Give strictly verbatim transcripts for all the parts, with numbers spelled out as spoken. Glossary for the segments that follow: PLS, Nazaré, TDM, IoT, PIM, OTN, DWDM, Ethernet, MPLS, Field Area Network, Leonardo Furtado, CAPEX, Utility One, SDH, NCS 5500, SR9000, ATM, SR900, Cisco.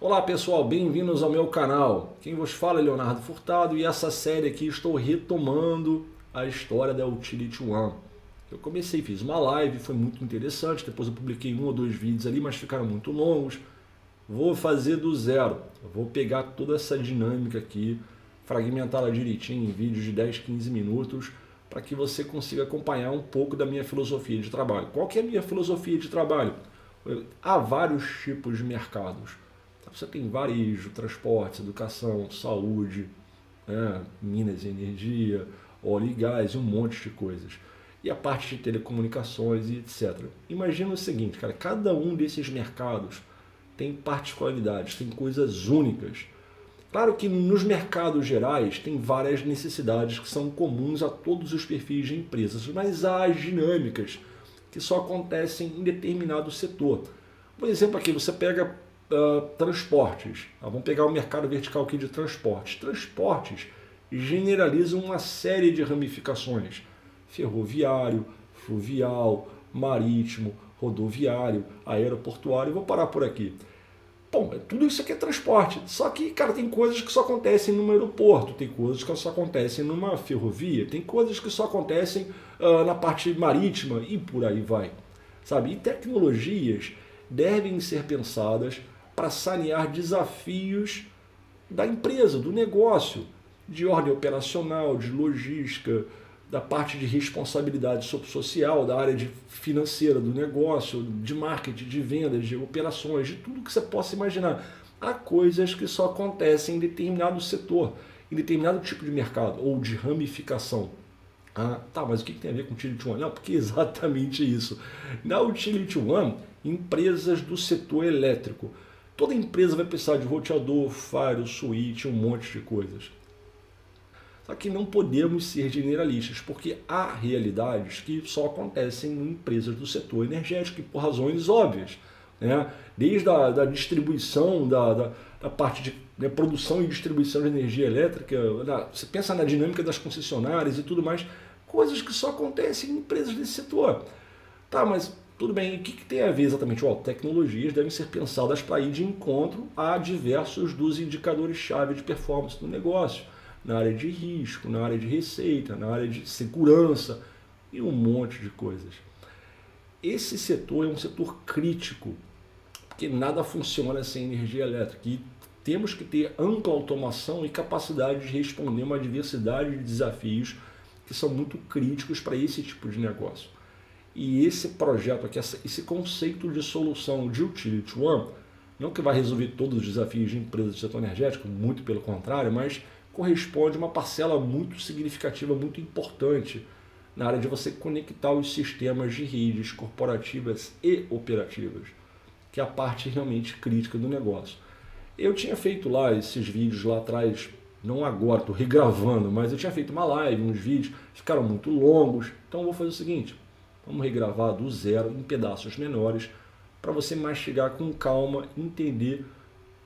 Olá pessoal, bem-vindos ao meu canal. Quem vos fala é Leonardo Furtado e essa série aqui estou retomando a história da Utility One. Eu comecei, fiz uma live, foi muito interessante, depois eu publiquei um ou dois vídeos ali, mas ficaram muito longos. Vou fazer do zero, eu vou pegar toda essa dinâmica aqui, fragmentá-la direitinho em vídeos de dez, quinze minutos, para que você consiga acompanhar um pouco da minha filosofia de trabalho. Qual que é a minha filosofia de trabalho? Há vários tipos de mercados. Você tem varejo, transportes, educação, saúde, né, minas e energia, óleo e gás, um monte de coisas. E a parte de telecomunicações e etcétera. Imagina o seguinte, cara, cada um desses mercados tem particularidades, tem coisas únicas. Claro que nos mercados gerais tem várias necessidades que são comuns a todos os perfis de empresas, mas há as dinâmicas que só acontecem em determinado setor. Por exemplo, aqui você pega Uh, transportes, ah, vamos pegar o mercado vertical aqui de transportes. Transportes generalizam uma série de ramificações: ferroviário, fluvial, marítimo, rodoviário, aeroportuário. Vou parar por aqui. Bom, tudo isso aqui é transporte, só que, cara, tem coisas que só acontecem num aeroporto, tem coisas que só acontecem numa ferrovia, tem coisas que só acontecem uh, na parte marítima e por aí vai, sabe? E tecnologias devem ser pensadas para sanear desafios da empresa, do negócio, de ordem operacional, de logística, da parte de responsabilidade social, da área de financeira do negócio, de marketing, de vendas, de operações, de tudo que você possa imaginar. Há coisas que só acontecem em determinado setor, em determinado tipo de mercado ou de ramificação. Ah, tá, mas o que tem a ver com Utility One? Não, porque é exatamente isso. Na Utility One, empresas do setor elétrico. Toda empresa vai precisar de roteador, firewall, switch, um monte de coisas. Só que não podemos ser generalistas, porque há realidades que só acontecem em empresas do setor energético, e por razões óbvias, né? Desde a da distribuição, da, da, da parte de né, produção e distribuição de energia elétrica, na, você pensa na dinâmica das concessionárias e tudo mais, coisas que só acontecem em empresas desse setor. Tá, mas tudo bem, o que, que tem a ver exatamente? Oh, tecnologias devem ser pensadas para ir de encontro a diversos dos indicadores-chave de performance do negócio, na área de risco, na área de receita, na área de segurança e um monte de coisas. Esse setor é um setor crítico, porque nada funciona sem energia elétrica e temos que ter ampla automação e capacidade de responder uma diversidade de desafios que são muito críticos para esse tipo de negócio. E esse projeto aqui, esse conceito de solução de Utility One, não que vai resolver todos os desafios de empresas do setor energético, muito pelo contrário, mas corresponde a uma parcela muito significativa, muito importante, na área de você conectar os sistemas de redes corporativas e operativas, que é a parte realmente crítica do negócio. Eu tinha feito lá esses vídeos lá atrás, não agora, estou regravando, mas eu tinha feito uma live, uns vídeos, ficaram muito longos, então eu vou fazer o seguinte: vamos regravar do zero em pedaços menores para você mastigar com calma, entender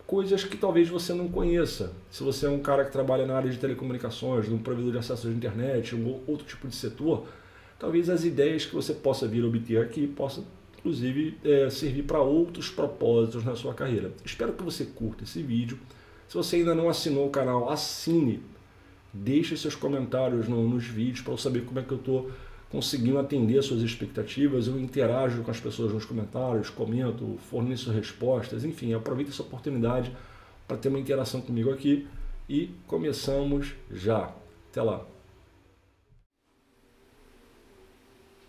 coisas que talvez você não conheça. Se você é um cara que trabalha na área de telecomunicações, num provedor de acesso à internet, um outro tipo de setor, talvez as ideias que você possa vir obter aqui possam, inclusive, é, servir para outros propósitos na sua carreira. Espero que você curta esse vídeo. Se você ainda não assinou o canal, assine. Deixe seus comentários no, nos vídeos para eu saber como é que eu estou conseguindo atender às suas expectativas. Eu interajo com as pessoas nos comentários, comento, forneço respostas, enfim, aproveita essa oportunidade para ter uma interação comigo aqui e começamos já. Até lá!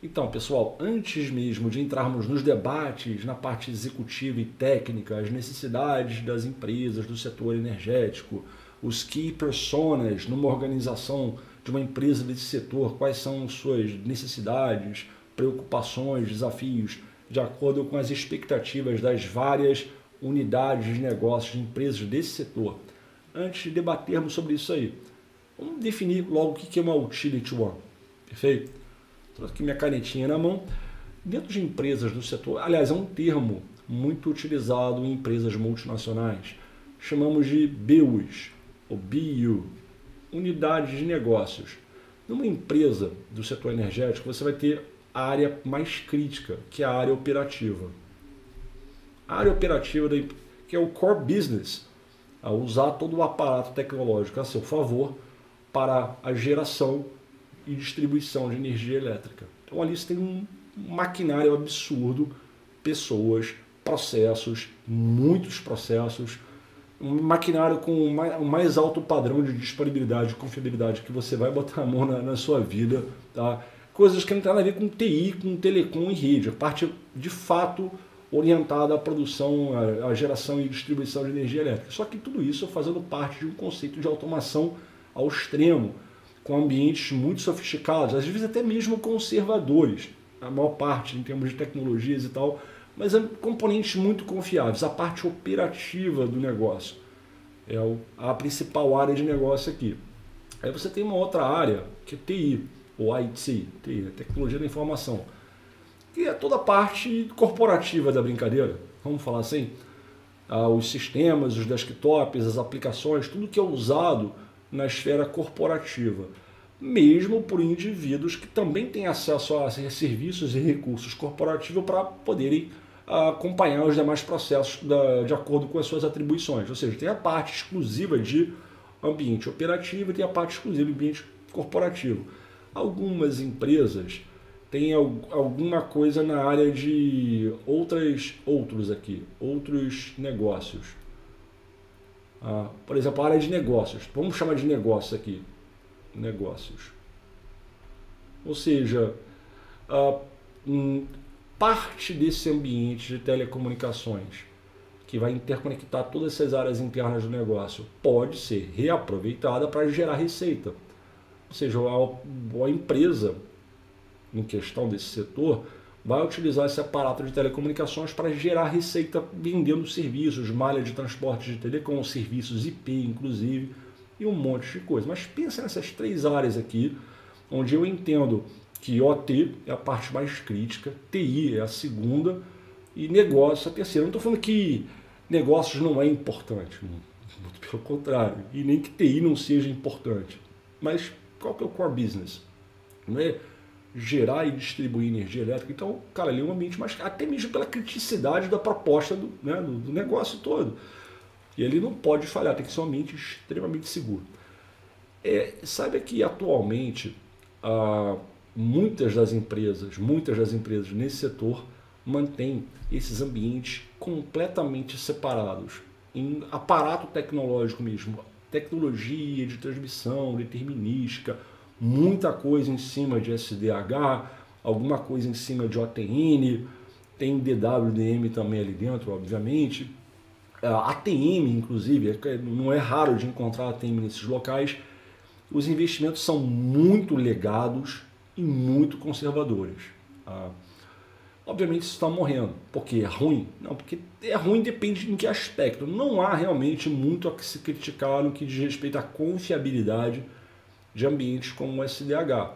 Então, pessoal, antes mesmo de entrarmos nos debates na parte executiva e técnica, as necessidades das empresas do setor energético, os key personas numa organização de uma empresa desse setor, quais são suas necessidades, preocupações, desafios, de acordo com as expectativas das várias unidades de negócios de empresas desse setor. Antes de debatermos sobre isso aí, vamos definir logo o que é uma Utility One, perfeito? Trouxe aqui minha canetinha na mão. Dentro de empresas do setor, aliás, é um termo muito utilizado em empresas multinacionais, chamamos de B Us, ou B U, unidades de negócios. Numa empresa do setor energético, você vai ter a área mais crítica, que é a área operativa. A área operativa, que que é o core business, a usar todo o aparato tecnológico a seu favor para a geração e distribuição de energia elétrica. Então ali você tem um maquinário absurdo, pessoas, processos, muitos processos, um maquinário com o mais alto padrão de disponibilidade e confiabilidade que você vai botar a mão na, na sua vida, tá? Coisas que não tem nada a ver com T I, com telecom e rede, a parte de fato orientada à produção, à geração e distribuição de energia elétrica. Só que tudo isso fazendo parte de um conceito de automação ao extremo, com ambientes muito sofisticados, às vezes até mesmo conservadores, a maior parte em termos de tecnologias e tal, mas componentes muito confiáveis, a parte operativa do negócio, é a principal área de negócio aqui. Aí você tem uma outra área, que é T I, ou I T, T I, Tecnologia da Informação, que é toda a parte corporativa da brincadeira, vamos falar assim, ah, os sistemas, os desktops, as aplicações, tudo que é usado na esfera corporativa, mesmo por indivíduos que também têm acesso a serviços e recursos corporativos para poderem acompanhar os demais processos de acordo com as suas atribuições. Ou seja, tem a parte exclusiva de ambiente operativo e tem a parte exclusiva de ambiente corporativo. Algumas empresas têm alguma coisa na área de outras, outros aqui, outros negócios. Ah, por exemplo, a área de negócios. Vamos chamar de negócio aqui. Negócios. Ou seja, ah, parte desse ambiente de telecomunicações que vai interconectar todas essas áreas internas do negócio pode ser reaproveitada para gerar receita. Ou seja, a, a empresa em questão desse setor vai utilizar esse aparato de telecomunicações para gerar receita vendendo serviços, malha de transporte de telecom, serviços I P, inclusive, e um monte de coisa. Mas pensa nessas três áreas aqui, onde eu entendo que O T é a parte mais crítica, T I é a segunda e negócio é a terceira. Não estou falando que negócios não é importante, muito pelo contrário, e nem que T I não seja importante, mas qual que é o core business? Não é gerar e distribuir energia elétrica. Então, cara, ali é um ambiente mais... Até mesmo pela criticidade da proposta do, né, do, do negócio todo. E ele não pode falhar, tem que ser um ambiente extremamente seguro. É, sabe que atualmente, ah, muitas das empresas, muitas das empresas nesse setor mantêm esses ambientes completamente separados. Em aparato tecnológico mesmo. Tecnologia de transmissão, determinística, muita coisa em cima de S D H, alguma coisa em cima de O T N, tem D W D M também ali dentro, obviamente. A T M, inclusive, não é raro de encontrar A T M nesses locais. Os investimentos são muito legados e muito conservadores. Obviamente isso está morrendo. Porque é ruim? Não, porque é ruim depende em que aspecto. Não há realmente muito a se criticar no que diz respeito à confiabilidade de ambientes como o S D H.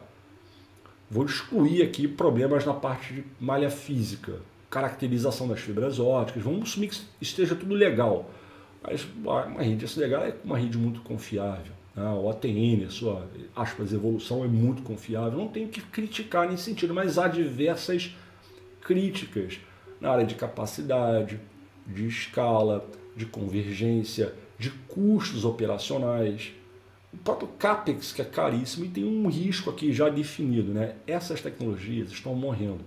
Vou excluir aqui problemas na parte de malha física, caracterização das fibras ópticas, vamos assumir que esteja tudo legal. Mas uma rede S D H é uma rede muito confiável. Né? O O T N, a sua, aspas, evolução é muito confiável. Não tenho que criticar nesse sentido, mas há diversas críticas na área de capacidade, de escala, de convergência, de custos operacionais. O próprio CAPEX, que é caríssimo e tem um risco aqui já definido, né? Essas tecnologias estão morrendo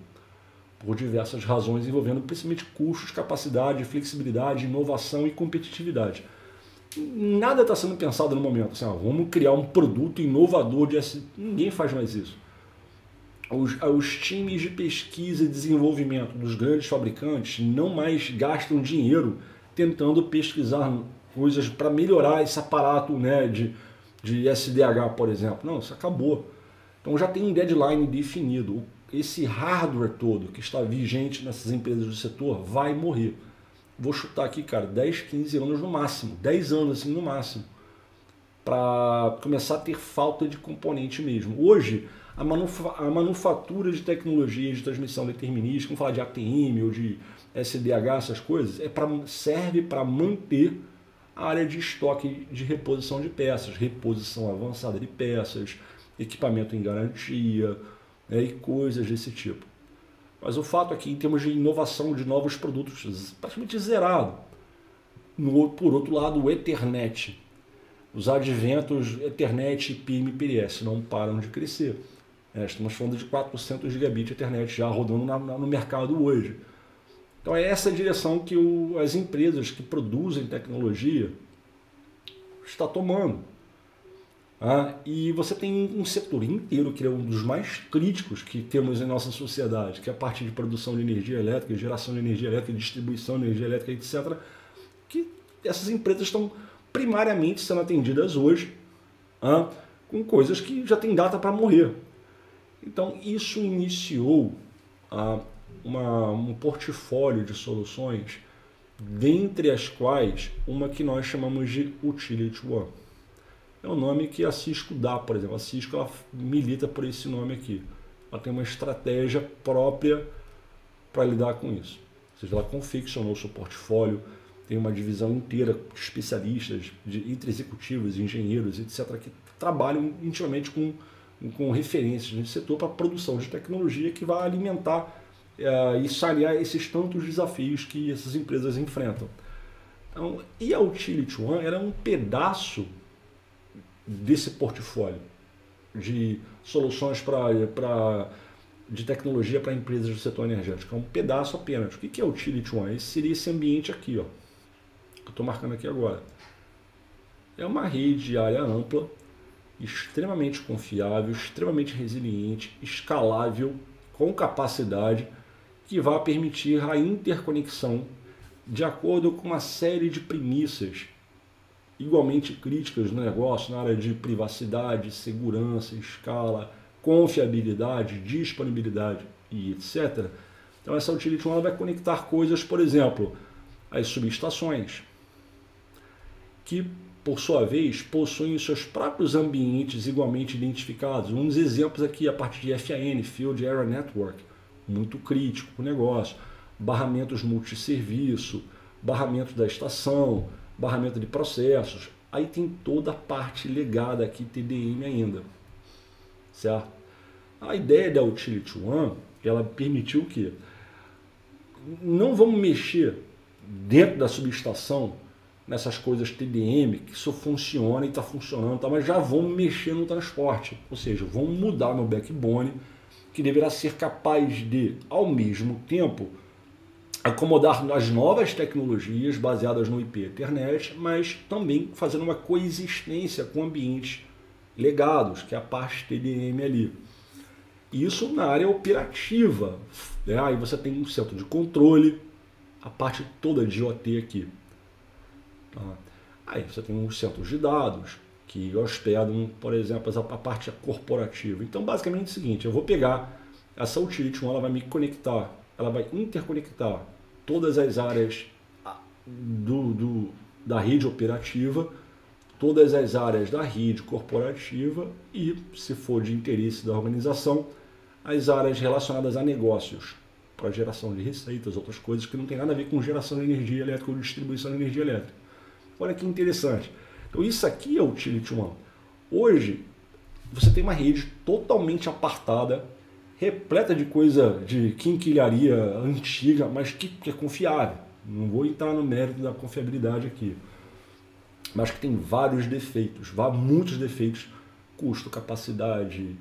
por diversas razões envolvendo principalmente custos, capacidade, flexibilidade, inovação e competitividade. Nada está sendo pensado no momento, assim, ah, vamos criar um produto inovador de S... Ninguém faz mais isso. Os, os times de pesquisa e desenvolvimento dos grandes fabricantes não mais gastam dinheiro tentando pesquisar coisas para melhorar esse aparato, né, de de S D H, por exemplo. Não, isso acabou. Então já tem um deadline definido. Esse hardware todo que está vigente nessas empresas do setor vai morrer. Vou chutar aqui, cara, dez, quinze anos no máximo. dez anos assim no máximo. Para começar a ter falta de componente mesmo. Hoje, a, manufa a manufatura de tecnologia de transmissão determinística, vamos falar de A T M ou de S D H, essas coisas, é pra, serve para manter área de estoque de reposição de peças, reposição avançada de peças, equipamento em garantia, né, e coisas desse tipo. Mas o fato é que em termos de inovação de novos produtos, praticamente zerado. No, por outro lado, o Ethernet. Os adventos Ethernet, P I M e P L S não param de crescer. É, estamos falando de quatrocentos gigabits de Ethernet já rodando na, na, no mercado hoje. Então é essa a direção que o, as empresas que produzem tecnologia está tomando. Ah, e você tem um setor inteiro que é um dos mais críticos que temos em nossa sociedade, que é a parte de produção de energia elétrica, geração de energia elétrica, distribuição de energia elétrica, etcétera. Que essas empresas estão primariamente sendo atendidas hoje, ah, com coisas que já tem data para morrer. Então isso iniciou ah, uma, um portfólio de soluções, dentre as quais uma que nós chamamos de Utility One. É o nome que a Cisco dá, por exemplo. A Cisco ela milita por esse nome aqui. Ela tem uma estratégia própria para lidar com isso. Ou seja, ela confeccionou o seu portfólio, tem uma divisão inteira de especialistas, de, entre executivos, engenheiros, etcétera, que trabalham intimamente com com referências no setor para a produção de tecnologia que vai alimentar uh, e sanear esses tantos desafios que essas empresas enfrentam. Então, e a Utility One era um pedaço desse portfólio de soluções pra, pra, de tecnologia para empresas do setor energético. É um pedaço apenas. O que é a Utility One? Esse seria esse ambiente aqui, ó, que eu estou marcando aqui agora. É uma rede de área ampla, extremamente confiável, extremamente resiliente, escalável, com capacidade, que vai permitir a interconexão de acordo com uma série de premissas igualmente críticas no negócio, na área de privacidade, segurança, escala, confiabilidade, disponibilidade e etcétera. Então essa Utility One vai conectar coisas, por exemplo, as subestações, que por sua vez, possuem seus próprios ambientes igualmente identificados. Um dos exemplos aqui é a parte de F A N, Field Area Network, muito crítico para o negócio. Barramentos multisserviço, barramento da estação, barramento de processos. Aí tem toda a parte legada aqui, T D M ainda. Certo? A ideia da Utility One, ela permitiu que não vamos mexer dentro da subestação nessas coisas T D M, que isso funciona e está funcionando, tá, mas já vão mexer no transporte, ou seja, vão mudar meu backbone, que deverá ser capaz de, ao mesmo tempo, acomodar as novas tecnologias baseadas no I P Ethernet, mas também fazendo uma coexistência com ambientes legados, que é a parte T D M ali. Isso na área operativa, né? Aí você tem um centro de controle, a parte toda de I O T aqui. Tá. Aí você tem uns centros de dados que hospedam, por exemplo, a parte corporativa. Então, basicamente é o seguinte, eu vou pegar essa Utility One, ela vai me conectar, ela vai interconectar todas as áreas do, do, da rede operativa, todas as áreas da rede corporativa e, se for de interesse da organização, as áreas relacionadas a negócios, para geração de receitas, outras coisas que não tem nada a ver com geração de energia elétrica ou distribuição de energia elétrica. Olha que interessante. Então isso aqui é o Utility One. Hoje você tem uma rede totalmente apartada, repleta de coisa de quinquilharia antiga, mas que, que é confiável. Não vou entrar no mérito da confiabilidade aqui. Mas que tem vários defeitos, muitos defeitos, custo, capacidade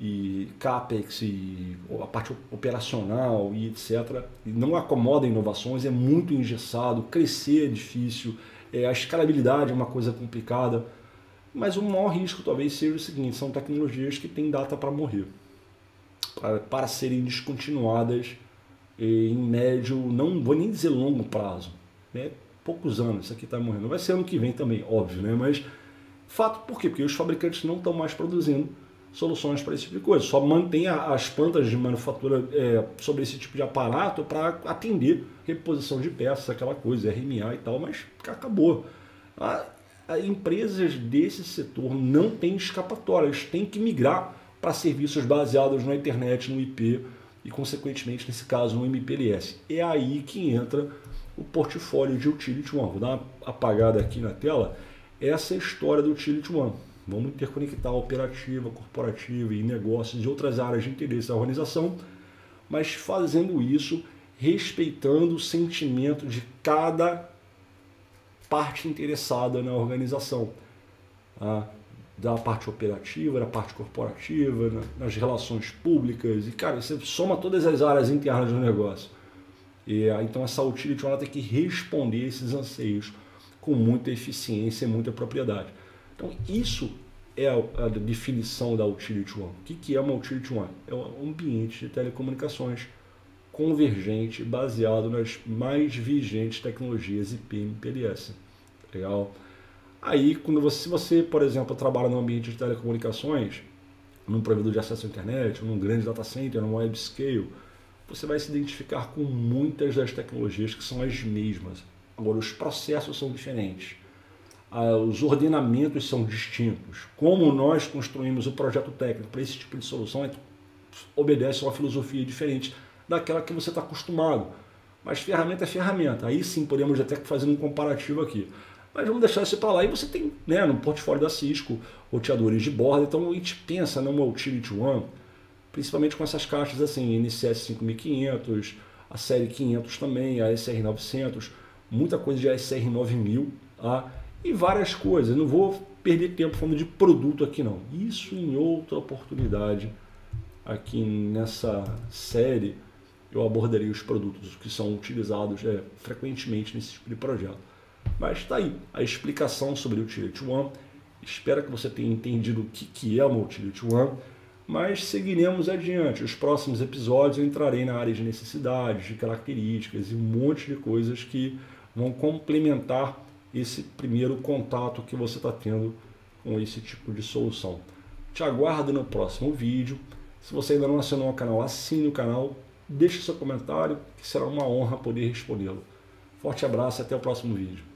e CAPEX, e a parte operacional e etcétera. E não acomoda inovações, é muito engessado, crescer é difícil. É, a escalabilidade é uma coisa complicada, mas o maior risco talvez seja o seguinte, são tecnologias que têm data para morrer, para, para serem descontinuadas em médio, não vou nem dizer longo prazo, né? Poucos anos, isso aqui está morrendo, vai ser ano que vem também, óbvio, né? Mas fato por quê? Porque os fabricantes não estão mais produzindo soluções para esse tipo de coisa, só mantém as plantas de manufatura é, sobre esse tipo de aparato para atender reposição de peças, aquela coisa, R M A e tal, mas acabou. A, a empresas desse setor não têm escapatória, eles têm que migrar para serviços baseados na internet, no I P e, consequentemente, nesse caso, no M P L S. É aí que entra o portfólio de Utility One. Vou dar uma apagada aqui na tela. Essa é a história do Utility One. Vamos interconectar a operativa, corporativa e negócios e outras áreas de interesse da organização, mas fazendo isso, respeitando o sentimento de cada parte interessada na organização, ah, da parte operativa, da parte corporativa, na, nas relações públicas, e cara, você soma todas as áreas internas do negócio. E, então essa utility ela tem que responder esses anseios com muita eficiência e muita propriedade. Então isso é a, a definição da Utility One. O que, que é uma Utility One? É um ambiente de telecomunicações convergente baseado nas mais vigentes tecnologias I P e M P L S. Legal? Aí, quando você, se você, por exemplo, trabalha no ambiente de telecomunicações, num provedor de acesso à internet, num grande data center, num web scale, você vai se identificar com muitas das tecnologias que são as mesmas. Agora, os processos são diferentes, os ordenamentos são distintos. Como nós construímos o projeto técnico para esse tipo de solução é, obedece a uma filosofia diferente daquela que você está acostumado. Mas ferramenta é ferramenta. Aí sim podemos até fazer um comparativo aqui. Mas vamos deixar isso para lá. E você tem, né, no portfólio da Cisco, roteadores de borda. Então a gente pensa numa Utility One, principalmente com essas caixas assim, N C S cinco mil e quinhentos, a série quinhentos também, a S R novecentos, muita coisa de S R nove mil, tá? E várias coisas. Não vou perder tempo falando de produto aqui não. Isso em outra oportunidade, aqui nessa série, eu abordarei os produtos que são utilizados é, frequentemente nesse tipo de projeto. Mas está aí a explicação sobre o Utility One. Espero que você tenha entendido o que, que é uma Utility One. Mas seguiremos adiante. Os próximos episódios eu entrarei na área de necessidades, de características e um monte de coisas que vão complementar esse primeiro contato que você está tendo com esse tipo de solução. Te aguardo no próximo vídeo. Se você ainda não assinou o canal, assine o canal. Deixe seu comentário, que será uma honra poder respondê-lo. Forte abraço e até o próximo vídeo.